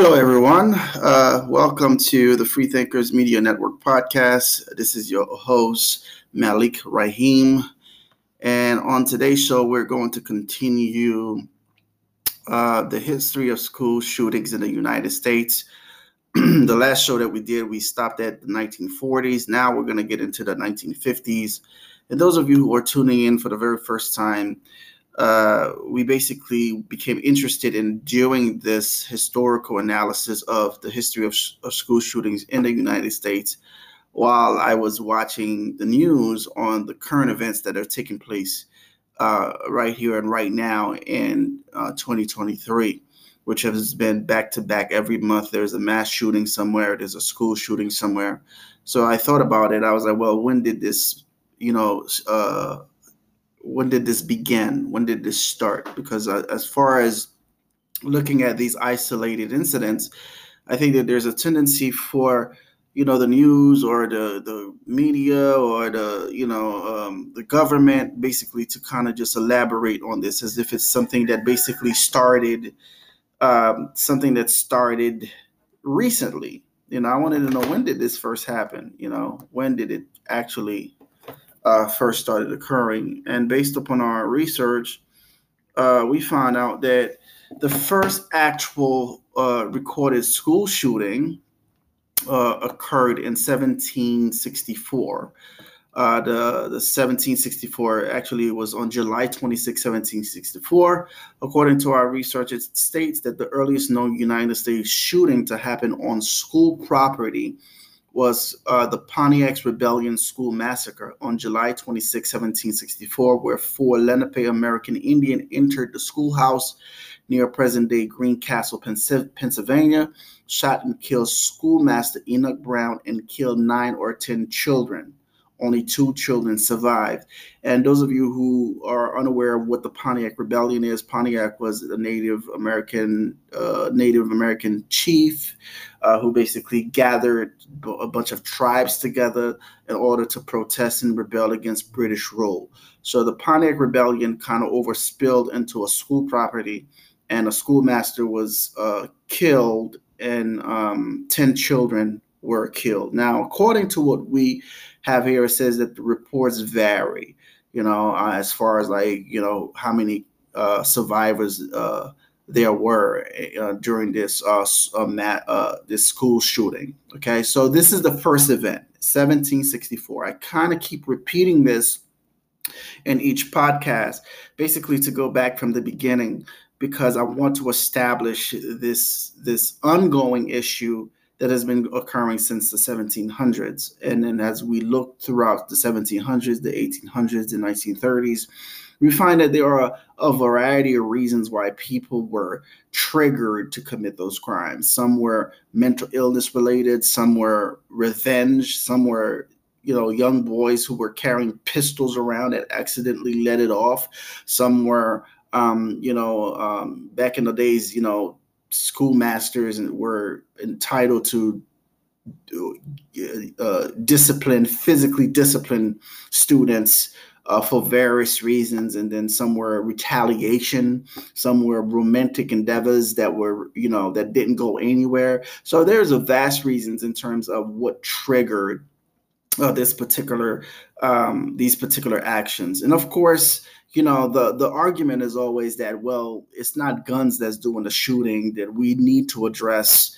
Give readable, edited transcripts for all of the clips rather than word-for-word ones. Hello, everyone. Welcome to the Freethinkers Media Network podcast. This is your host, Malik Rahim. And on today's show, we're going to continue the history of school shootings in the United States. The last show that we did, we stopped at the 1940s. Now we're going to get into the 1950s. And those of you who are tuning in for the very first time, we basically became interested in doing this historical analysis of the history of school shootings in the United States while I was watching the news on the current events that are taking place right here and right now in 2023, which has been back-to-back every month. There's a mass shooting somewhere. There's a school shooting somewhere. So I thought about it. I was like, well, when did this, when did this begin? When did this start? Because as far as looking at these isolated incidents, I think that there's a tendency for, the news or the media or the government basically to kind of just elaborate on this as if it's something that basically started, recently. I wanted to know, when did this first happen? When did it actually first started occurring? And based upon our research, we found out that the first actual recorded school shooting occurred in 1764. The 1764 actually was on July 26, 1764. According to our research, it states that the earliest known United States shooting to happen on school property was the Pontiac's Rebellion School Massacre on July 26, 1764, where four Lenape American Indian entered the schoolhouse near present-day Greencastle, Pennsylvania, shot and killed schoolmaster Enoch Brown and killed 9 or 10 children. Only 2 children survived. And those of you who are unaware of what the Pontiac Rebellion is, Pontiac was a Native American chief who basically gathered a bunch of tribes together in order to protest and rebel against British rule. So the Pontiac Rebellion kind of overspilled into a school property, and a schoolmaster was killed, and 10 children were killed. Now, according to what we have here, it says that the reports vary, as far as how many survivors there were during this this school shooting. Okay, so this is the first event, 1764. I kind of keep repeating this in each podcast, basically to go back from the beginning, because I want to establish this ongoing issue that has been occurring since the 1700s. And then as we look throughout the 1700s, the 1800s, the 1930s, we find that there are a variety of reasons why people were triggered to commit those crimes. Some were mental illness related, some were revenge, some were young boys who were carrying pistols around that accidentally let it off. Some were, back in the days, schoolmasters were entitled to physically discipline students for various reasons. And then some were retaliation, some were romantic endeavors that were, that didn't go anywhere. So there's a vast reasons in terms of what triggered these particular actions. And of course, the argument is always that, well, it's not guns that's doing the shooting, that we need to address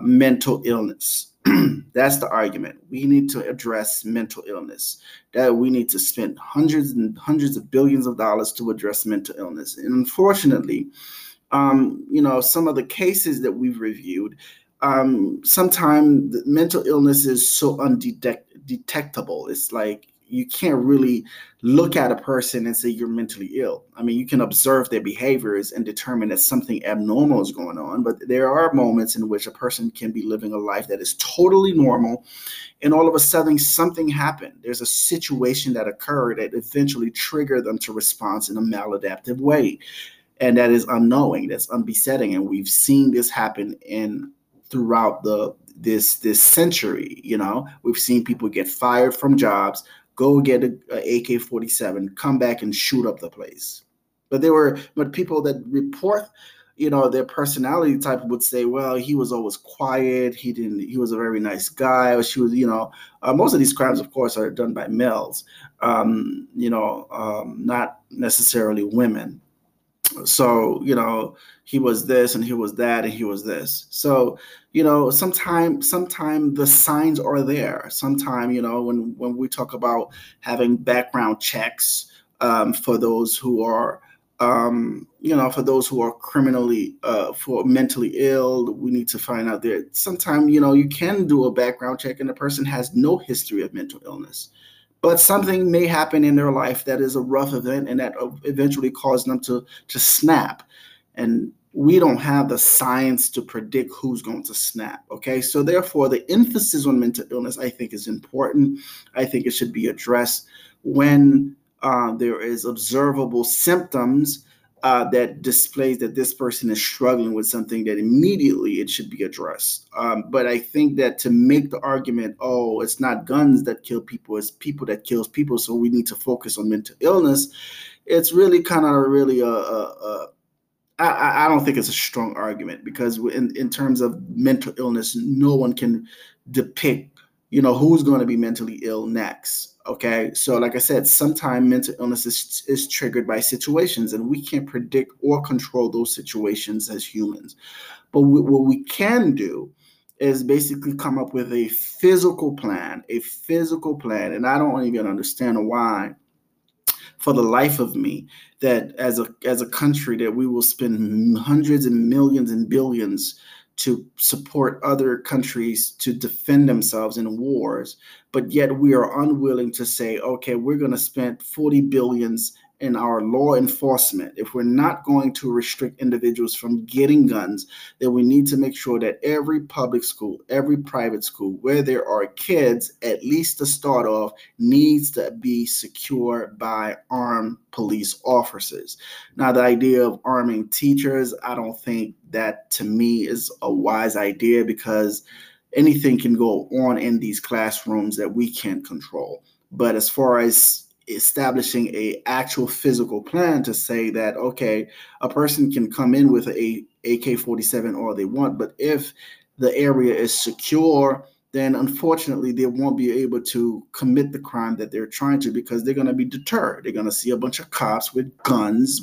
mental illness. That's the argument. We need to address mental illness, that we need to spend hundreds and hundreds of billions of dollars to address mental illness. And unfortunately, some of the cases that we've reviewed, sometimes the mental illness is so undetectable. It's like, you can't really look at a person and say you're mentally ill. I mean, you can observe their behaviors and determine that something abnormal is going on, but there are moments in which a person can be living a life that is totally normal, and all of a sudden something happened. There's a situation that occurred that eventually triggered them to respond in a maladaptive way, and that is unknowing, that's unbesetting, and we've seen this happen throughout this century. We've seen people get fired from jobs, go get a AK-47, come back and shoot up the place. But people that report, you know, their personality type would say, well, he was always quiet. He was a very nice guy. Or she was, you know, most of these crimes, of course, are done by males, not necessarily women. So, you know, he was this and he was that and he was this. So, you know, sometime the signs are there. Sometime, you know, when we talk about having background checks for those who are, for those who are criminally, for mentally ill, we need to find out there. Sometimes, you know, you can do a background check and the person has no history of mental illness, but something may happen in their life that is a rough event and that eventually caused them to snap. And we don't have the science to predict who's going to snap. Okay. So therefore the emphasis on mental illness, I think, is important. I think it should be addressed when there is observable symptoms that displays that this person is struggling with something that immediately it should be addressed. But I think that to make the argument, oh, it's not guns that kill people, it's people that kills people, so we need to focus on mental illness, it's really kind of really I don't think it's a strong argument, because in terms of mental illness, no one can depict, you know, who's going to be mentally ill next. Okay, so like I said, sometimes mental illness is triggered by situations, and we can't predict or control those situations as humans. But what we can do is basically come up with a physical plan. And I don't even understand why, for the life of me, that as a country that we will spend hundreds and millions and billions to support other countries to defend themselves in wars, but yet we are unwilling to say, okay, we're going to spend $40 billion in our law enforcement. If we're not going to restrict individuals from getting guns, then we need to make sure that every public school, every private school where there are kids, at least to start off, needs to be secured by armed police officers. Now, the idea of arming teachers, I don't think that, to me, is a wise idea, because anything can go on in these classrooms that we can't control. But as far as establishing a actual physical plan to say that, okay, a person can come in with a AK-47 all they want, but if the area is secure, then unfortunately they won't be able to commit the crime that they're trying to, because they're going to be deterred. They're going to see a bunch of cops with guns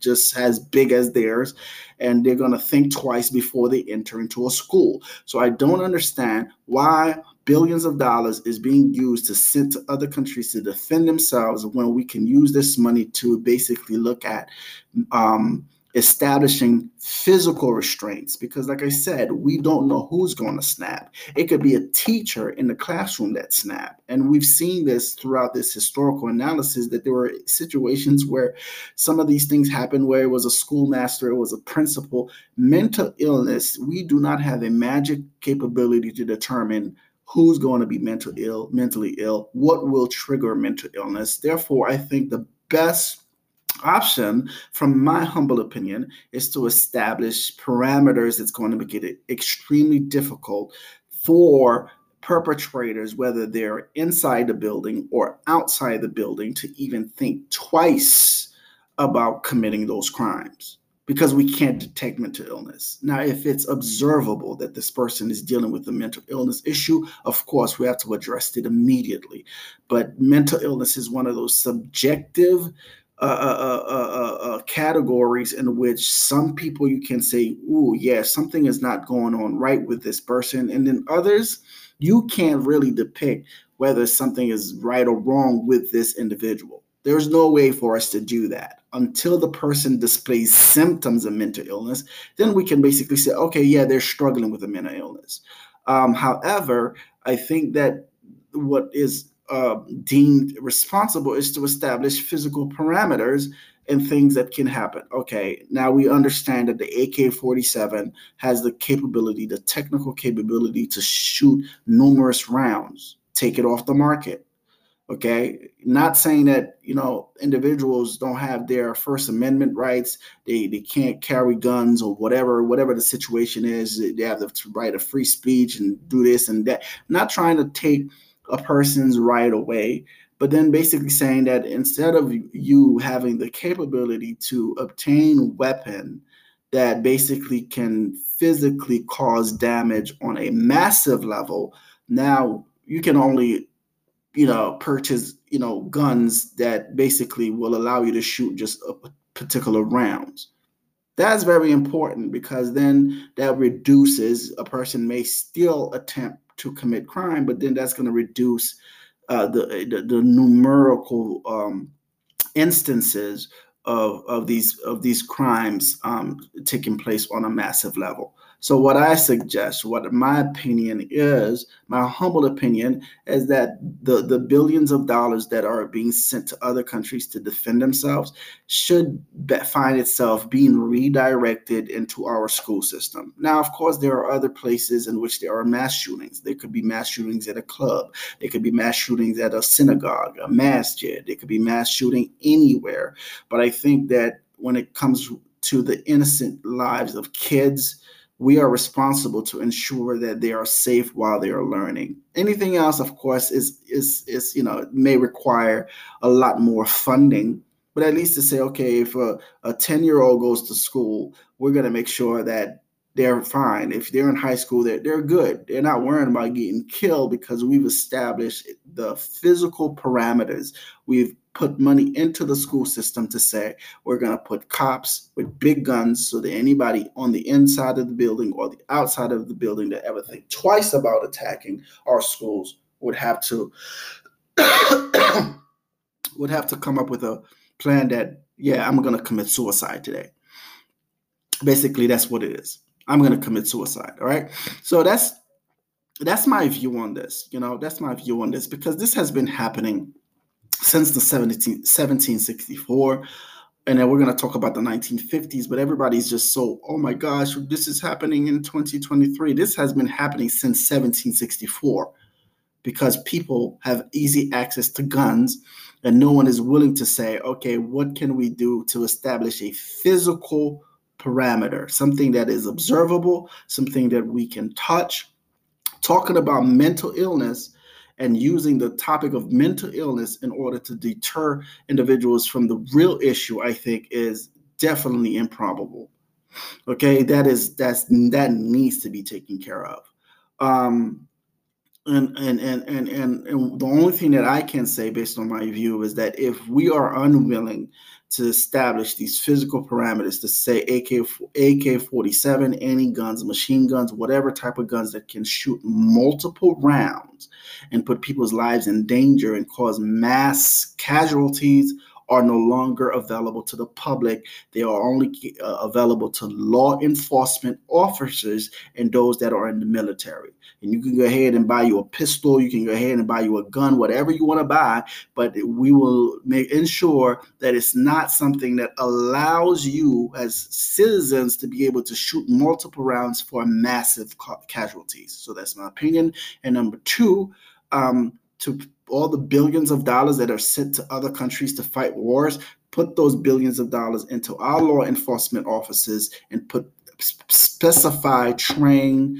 just as big as theirs, and they're going to think twice before they enter into a school. So I don't understand why billions of dollars is being used to send to other countries to defend themselves when we can use this money to basically look at establishing physical restraints. Because like I said, we don't know who's going to snap. It could be a teacher in the classroom that snapped. And we've seen this throughout this historical analysis, that there were situations where some of these things happened, where it was a schoolmaster, it was a principal. Mental illness, we do not have a magic capability to determine who's going to be mentally ill, what will trigger mental illness. Therefore, I think the best option, from my humble opinion, is to establish parameters that's going to make it extremely difficult for perpetrators, whether they're inside the building or outside the building, to even think twice about committing those crimes, because we can't detect mental illness. Now, if it's observable that this person is dealing with a mental illness issue, of course, we have to address it immediately. But mental illness is one of those subjective categories in which some people you can say, ooh, yeah, something is not going on right with this person. And then others, you can't really depict whether something is right or wrong with this individual. There's no way for us to do that until the person displays symptoms of mental illness. Then we can basically say, okay, yeah, they're struggling with a mental illness. However, I think that what is deemed responsible is to establish physical parameters and things that can happen. Okay, now we understand that the AK-47 has the technical capability to shoot numerous rounds. Take it off the market. Okay, not saying that, you know, individuals don't have their First Amendment rights, they can't carry guns or whatever the situation is, they have the right of free speech and do this and that. Not trying to take a person's right away, but then basically saying that instead of you having the capability to obtain weapon that basically can physically cause damage on a massive level. Now you can only, purchase, guns that basically will allow you to shoot just a particular rounds. That's very important, because then that reduces, a person may still attempt to commit crime, but then that's going to reduce the numerical instances of these crimes taking place on a massive level. So what I suggest, what my opinion is, my humble opinion, is that the billions of dollars that are being sent to other countries to defend themselves should find itself being redirected into our school system. Now, of course, there are other places in which there are mass shootings. There could be mass shootings at a club. There could be mass shootings at a synagogue, a masjid. There could be mass shooting anywhere. But I think that when it comes to the innocent lives of kids, we are responsible to ensure that they are safe while they are learning. Anything else, of course, is it may require a lot more funding, but at least to say, okay, if a 10-year-old goes to school, we're going to make sure that they're fine. If they're in high school, they're good. They're not worrying about getting killed, because we've established the physical parameters. We've put money into the school system to say, we're going to put cops with big guns so that anybody on the inside of the building or the outside of the building that ever think twice about attacking our schools would have to come up with a plan that, yeah, I'm going to commit suicide today. Basically, that's what it is. I'm going to commit suicide. All right. So that's my view on this. That's my view on this, because this has been happening since the 1764, and then we're going to talk about the 1950s, but everybody's just so, oh my gosh, this is happening in 2023. This has been happening since 1764, because people have easy access to guns, and no one is willing to say, okay, what can we do to establish a physical parameter, something that is observable, something that we can touch. Talking about mental illness, and using the topic of mental illness in order to deter individuals from the real issue, I think, is definitely improbable. Okay, that needs to be taken care of. And the only thing that I can say based on my view is that if we are unwilling to establish these physical parameters to say AK-47, any guns, machine guns, whatever type of guns that can shoot multiple rounds and put people's lives in danger and cause mass casualties, are no longer available to the public. They are only available to law enforcement officers and those that are in the military. And you can go ahead and buy you a pistol, you can go ahead and buy you a gun, whatever you want to buy, but we will make ensure that it's not something that allows you as citizens to be able to shoot multiple rounds for massive casualties. So that's my opinion. And number two, to all the billions of dollars that are sent to other countries to fight wars, put those billions of dollars into our law enforcement offices and put specify, train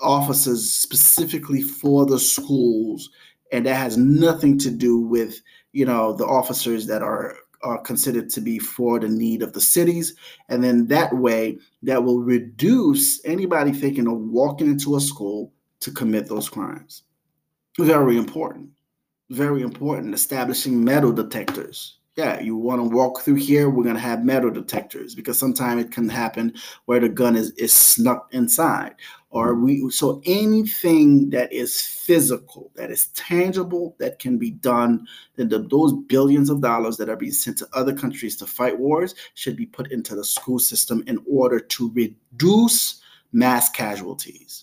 officers specifically for the schools. And that has nothing to do with, the officers that are considered to be for the need of the cities. And then that way, that will reduce anybody thinking of walking into a school to commit those crimes. Very important. Very important. Establishing metal detectors. Yeah, you want to walk through here, we're going to have metal detectors, because sometimes it can happen where the gun is snuck inside. So anything that is physical, that is tangible, that can be done, then those billions of dollars that are being sent to other countries to fight wars should be put into the school system in order to reduce mass casualties.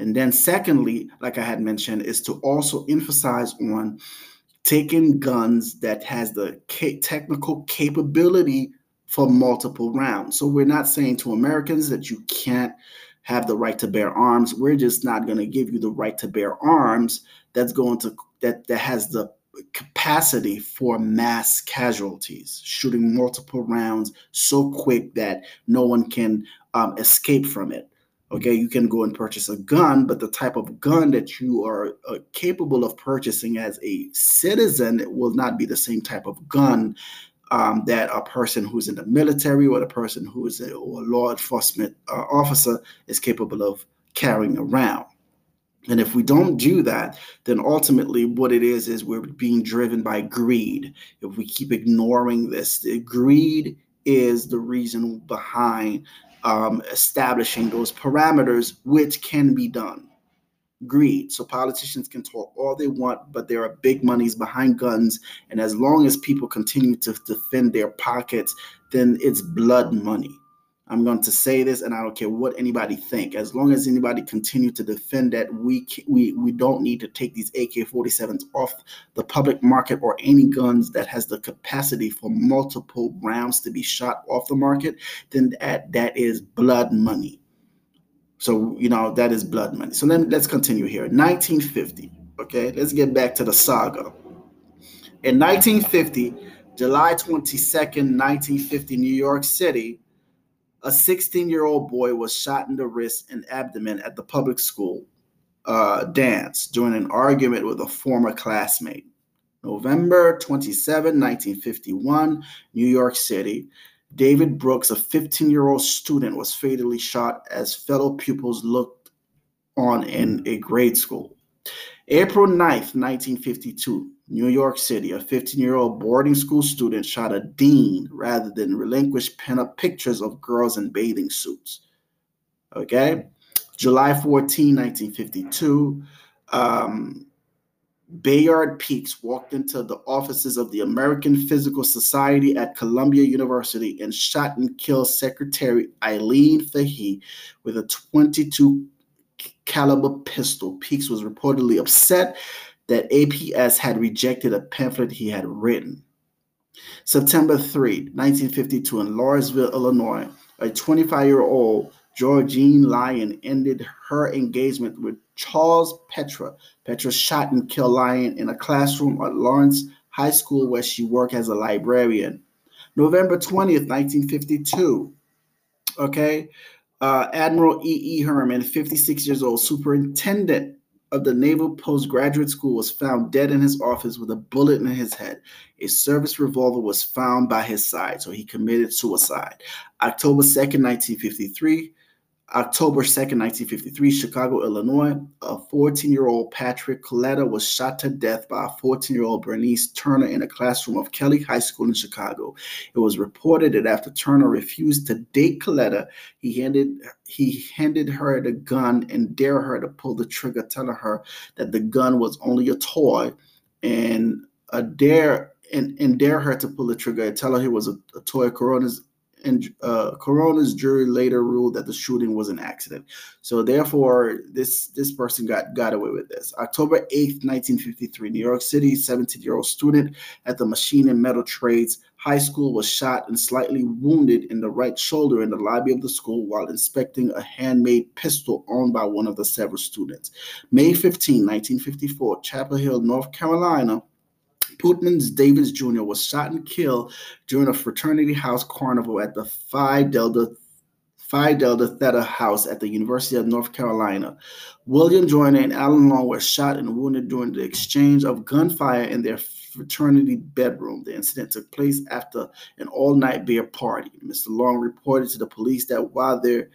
And then secondly, like I had mentioned, is to also emphasize on taking guns that has the technical capability for multiple rounds. So we're not saying to Americans that you can't have the right to bear arms. We're just not going to give you the right to bear arms that has the capacity for mass casualties, shooting multiple rounds so quick that no one can escape from it. Okay, you can go and purchase a gun, but the type of gun that you are capable of purchasing as a citizen will not be the same type of gun that a person who's in the military or the person who is a law enforcement officer is capable of carrying around. And if we don't do that, then ultimately what it is we're being driven by greed. If we keep ignoring this, the greed is the reason behind establishing those parameters, which can be done. Greed. So politicians can talk all they want, but there are big monies behind guns. And as long as people continue to defend their pockets, then it's blood money. I'm going to say this, and I don't care what anybody think. As long as anybody continue to defend that, we don't need to take these AK-47s off the public market or any guns that has the capacity for multiple rounds to be shot off the market, then that is blood money. So, that is blood money. So let's continue here. 1950, okay? Let's get back to the saga. In 1950, July 22nd, 1950, New York City, a 16-year-old boy was shot in the wrist and abdomen at the public school dance during an argument with a former classmate. November 27, 1951, New York City. David Brooks, a 15-year-old student, was fatally shot as fellow pupils looked on in a grade school. April 9, 1952, New York City, a 15-year-old boarding school student shot a dean rather than relinquish pinup pictures of girls in bathing suits. Okay? July 14, 1952, Bayard Peakes walked into the offices of the American Physical Society at Columbia University and shot and killed Secretary Eileen Fahey with a .22 caliber pistol. Peakes was reportedly upset that APS had rejected a pamphlet he had written. September 3, 1952, in Lawrenceville, Illinois, a 25-year-old Georgine Lyon ended her engagement with Charles Petra. Petra shot and killed Lyon in a classroom at Lawrence High School where she worked as a librarian. November 20th, 1952, okay, Admiral E. E. Herman, 56 years old, superintendent of the Naval Postgraduate School, was found dead in his office with a bullet in his head. A service revolver was found by his side, so he committed suicide. October 2nd, 1953, Chicago, Illinois, a 14-year-old Patrick Coletta was shot to death by a 14-year-old Bernice Turner in a classroom of Kelly High School in Chicago. It was reported that after Turner refused to date Coletta, he handed her the gun and dared her to pull the trigger, telling her that the gun was only a toy, and dare her to pull the trigger and tell her it was a toy. Coroner's jury later ruled that the shooting was an accident. So therefore, this person got away with this. October 8th, 1953, New York City, 17-year-old student at the Machine and Metal Trades High School was shot and slightly wounded in the right shoulder in the lobby of the school while inspecting a handmade pistol owned by one of the several students. May 15, 1954, Chapel Hill, North Carolina, Putman's Davis Jr. was shot and killed during a fraternity house carnival at the Phi Delta Theta house at the University of North Carolina. William Joyner and Alan Long were shot and wounded during the exchange of gunfire in their fraternity bedroom. The incident took place after an all-night beer party. Mr. Long reported to the police that while the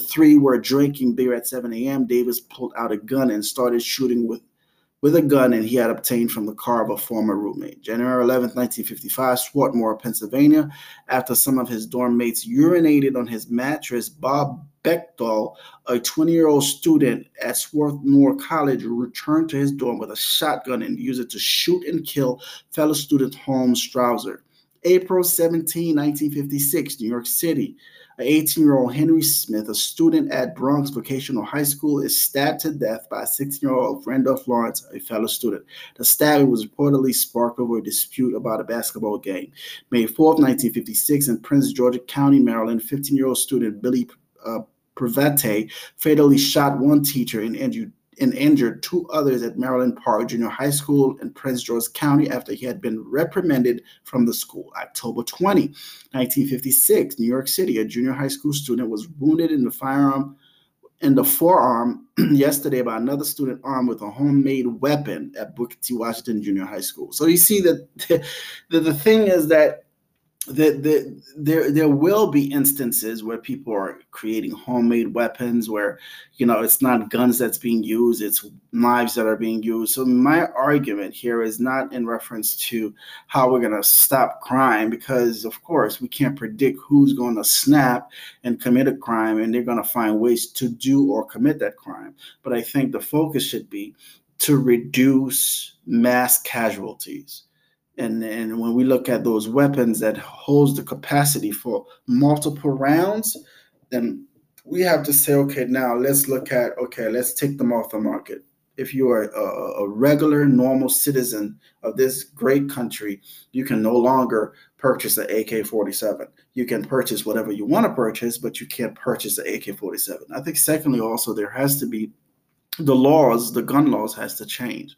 three were drinking beer at 7 a.m., Davis pulled out a gun and started shooting with a gun and he had obtained from the car of a former roommate. January 11, 1955, Swarthmore, Pennsylvania. After some of his dorm mates urinated on his mattress, Bob Bechtel, a 20-year-old student at Swarthmore College, returned to his dorm with a shotgun and used it to shoot and kill fellow student Holmes Strouser. April 17, 1956, New York City. An 18-year-old Henry Smith, a student at Bronx Vocational High School, is stabbed to death by a 16-year-old Randolph Lawrence, a fellow student. The stabbing was reportedly sparked over a dispute about a basketball game. May 4, 1956, in Prince George County, Maryland, 15-year-old student Billy Previte fatally shot one teacher and injured two others at Maryland Park Junior High School in Prince George County after he had been reprimanded from the school. October 20, 1956, New York City, a junior high school student was wounded in the forearm yesterday by another student armed with a homemade weapon at Booker T. Washington Junior High School. So you see that the thing is that there will be instances where people are creating homemade weapons where, you know, it's not guns that's being used, it's knives that are being used. So my argument here is not in reference to how we're going to stop crime, because, of course, we can't predict who's going to snap and commit a crime, and they're going to find ways to do or commit that crime. But I think the focus should be to reduce mass casualties. And when we look at those weapons that holds the capacity for multiple rounds, then we have to say, okay, now let's look at, okay, let's take them off the market. If you are a regular, normal citizen of this great country, you can no longer purchase an AK-47. You can purchase whatever you want to purchase, but you can't purchase an AK-47. I think secondly, also, there has to be the laws, the gun laws has to change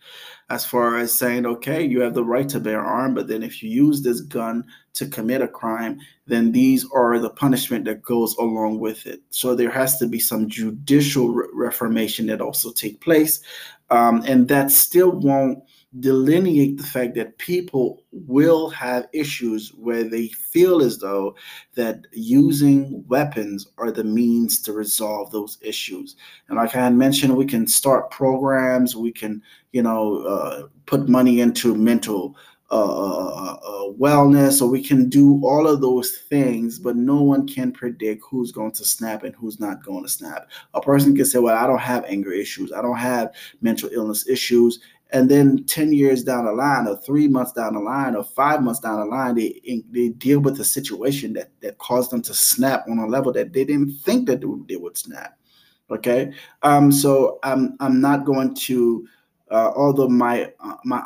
as far as saying, okay, you have the right to bear arm, but then if you use this gun to commit a crime, then these are the punishment that goes along with it. So there has to be some judicial reformation that also take place. And that still won't delineate the fact that people will have issues where they feel as though that using weapons are the means to resolve those issues. And like I had mentioned, we can start programs, we can, you know, put money into mental wellness, or we can do all of those things, but no one can predict who's going to snap and who's not going to snap. A person can say, well, I don't have anger issues, I don't have mental illness issues. And then 10 years down the line, or 3 months down the line, or 5 months down the line, they deal with a situation that caused them to snap on a level that they didn't think that they would snap. Okay, so I'm not going to. Although my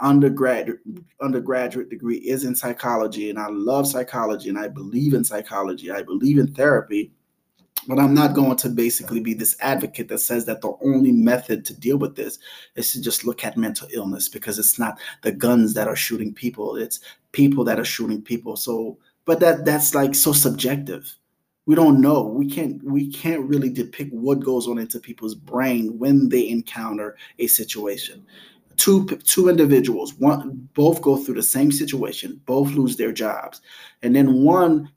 undergraduate degree is in psychology, and I love psychology, and I believe in psychology, I believe in therapy. But I'm not going to basically be this advocate that says that the only method to deal with this is to just look at mental illness, because it's not the guns that are shooting people, it's people that are shooting people. So, but that's like so subjective. We don't know. We can't really depict what goes on into people's brain when they encounter a situation. Two individuals, one, both go through the same situation, both lose their jobs, and then one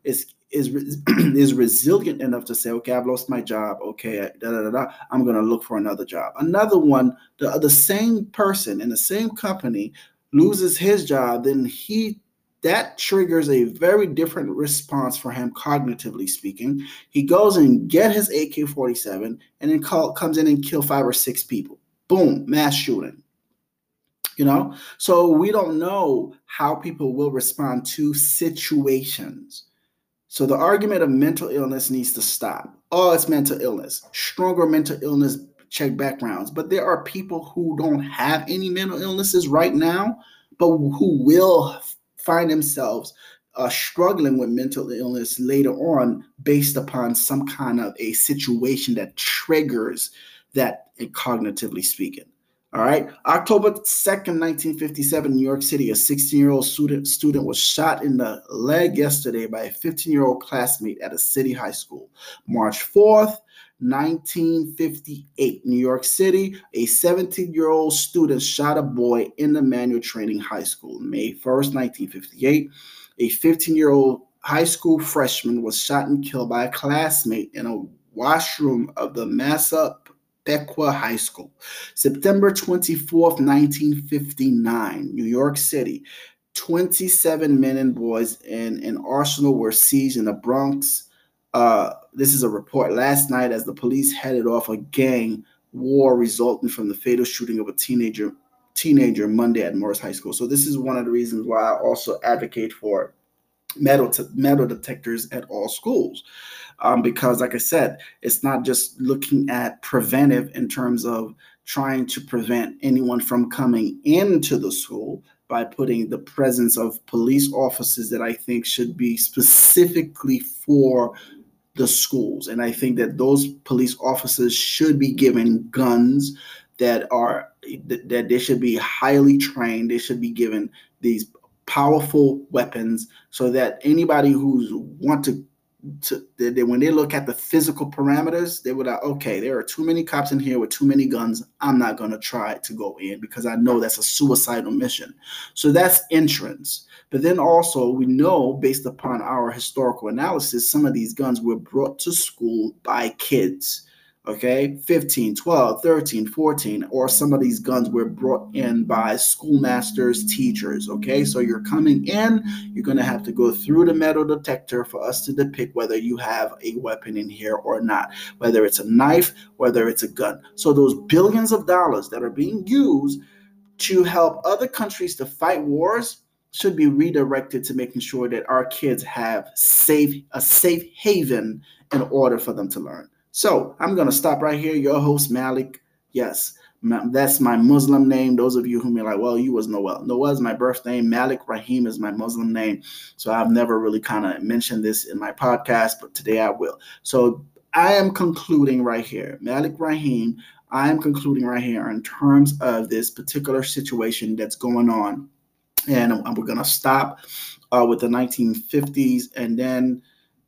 is resilient enough to say, okay, I've lost my job. Okay, I'm going to look for another job. Another one, the same person in the same company loses his job, then that triggers a very different response for him, cognitively speaking. He goes and get his AK-47 and then comes in and kill 5 or 6 people. Boom, mass shooting. You know, so we don't know how people will respond to situations. So the argument of mental illness needs to stop. Oh, it's mental illness. Stronger mental illness check backgrounds. But there are people who don't have any mental illnesses right now, but who will find themselves struggling with mental illness later on based upon some kind of a situation that triggers that, cognitively speaking. All right. October 2nd, 1957, New York City, a 16-year-old student was shot in the leg yesterday by a 15-year-old classmate at a city high school. March 4th, 1958, New York City, a 17-year-old student shot a boy in the Manual Training High School. May 1st, 1958, a 15-year-old high school freshman was shot and killed by a classmate in a washroom of the Massa Bequa High School. September 24th, 1959, New York City. 27 men and boys in an arsenal were seized in the Bronx. This is a report last night as the police headed off a gang war resulting from the fatal shooting of a teenager Monday at Morris High School. So this is one of the reasons why I also advocate for metal detectors at all schools, because, like I said, it's not just looking at preventive in terms of trying to prevent anyone from coming into the school by putting the presence of police officers that I think should be specifically for the schools. And I think that those police officers should be given guns that they should be highly trained. They should be given these powerful weapons so that anybody who's want to when they look at the physical parameters, they were like, okay, there are too many cops in here with too many guns. I'm not going to try to go in because I know that's a suicidal mission. So that's entrance. But then also we know, based upon our historical analysis, some of these guns were brought to school by kids. Okay, 15, 12, 13, 14, or some of these guns were brought in by schoolmasters, teachers. Okay, so you're coming in, you're going to have to go through the metal detector for us to depict whether you have a weapon in here or not, whether it's a knife, whether it's a gun. So those billions of dollars that are being used to help other countries to fight wars should be redirected to making sure that our kids have a safe haven in order for them to learn. So I'm going to stop right here. Your host, Malik. Yes, that's my Muslim name. Those of you who may like, well, you was Noel. Noel is my birth name. Malik Rahim is my Muslim name. So I've never really kind of mentioned this in my podcast, but today I will. So I am concluding right here. Malik Rahim, I am concluding right here in terms of this particular situation that's going on. And we're going to stop with the 1950s. And then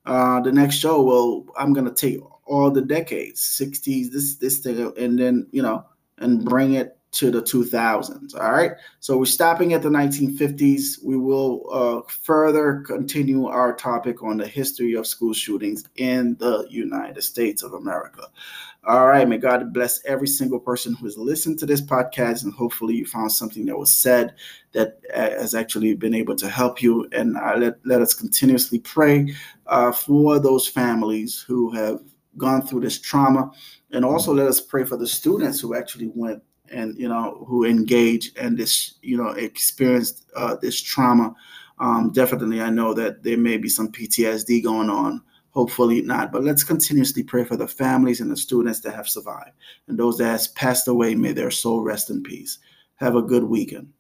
the next show, well, I'm going to take all the decades, 60s, this thing, and then, you know, and bring it to the 2000s, all right? So we're stopping at the 1950s. We will further continue our topic on the history of school shootings in the United States of America. All right, may God bless every single person who has listened to this podcast, and hopefully you found something that was said that has actually been able to help you, and let us continuously pray for those families who have gone through this trauma, and also let us pray for the students who actually went and, you know, who engaged and this, you know, experienced this trauma. Definitely, I know that there may be some PTSD going on. Hopefully not, but let's continuously pray for the families and the students that have survived, and those that has passed away, may their soul rest in peace. Have a good weekend.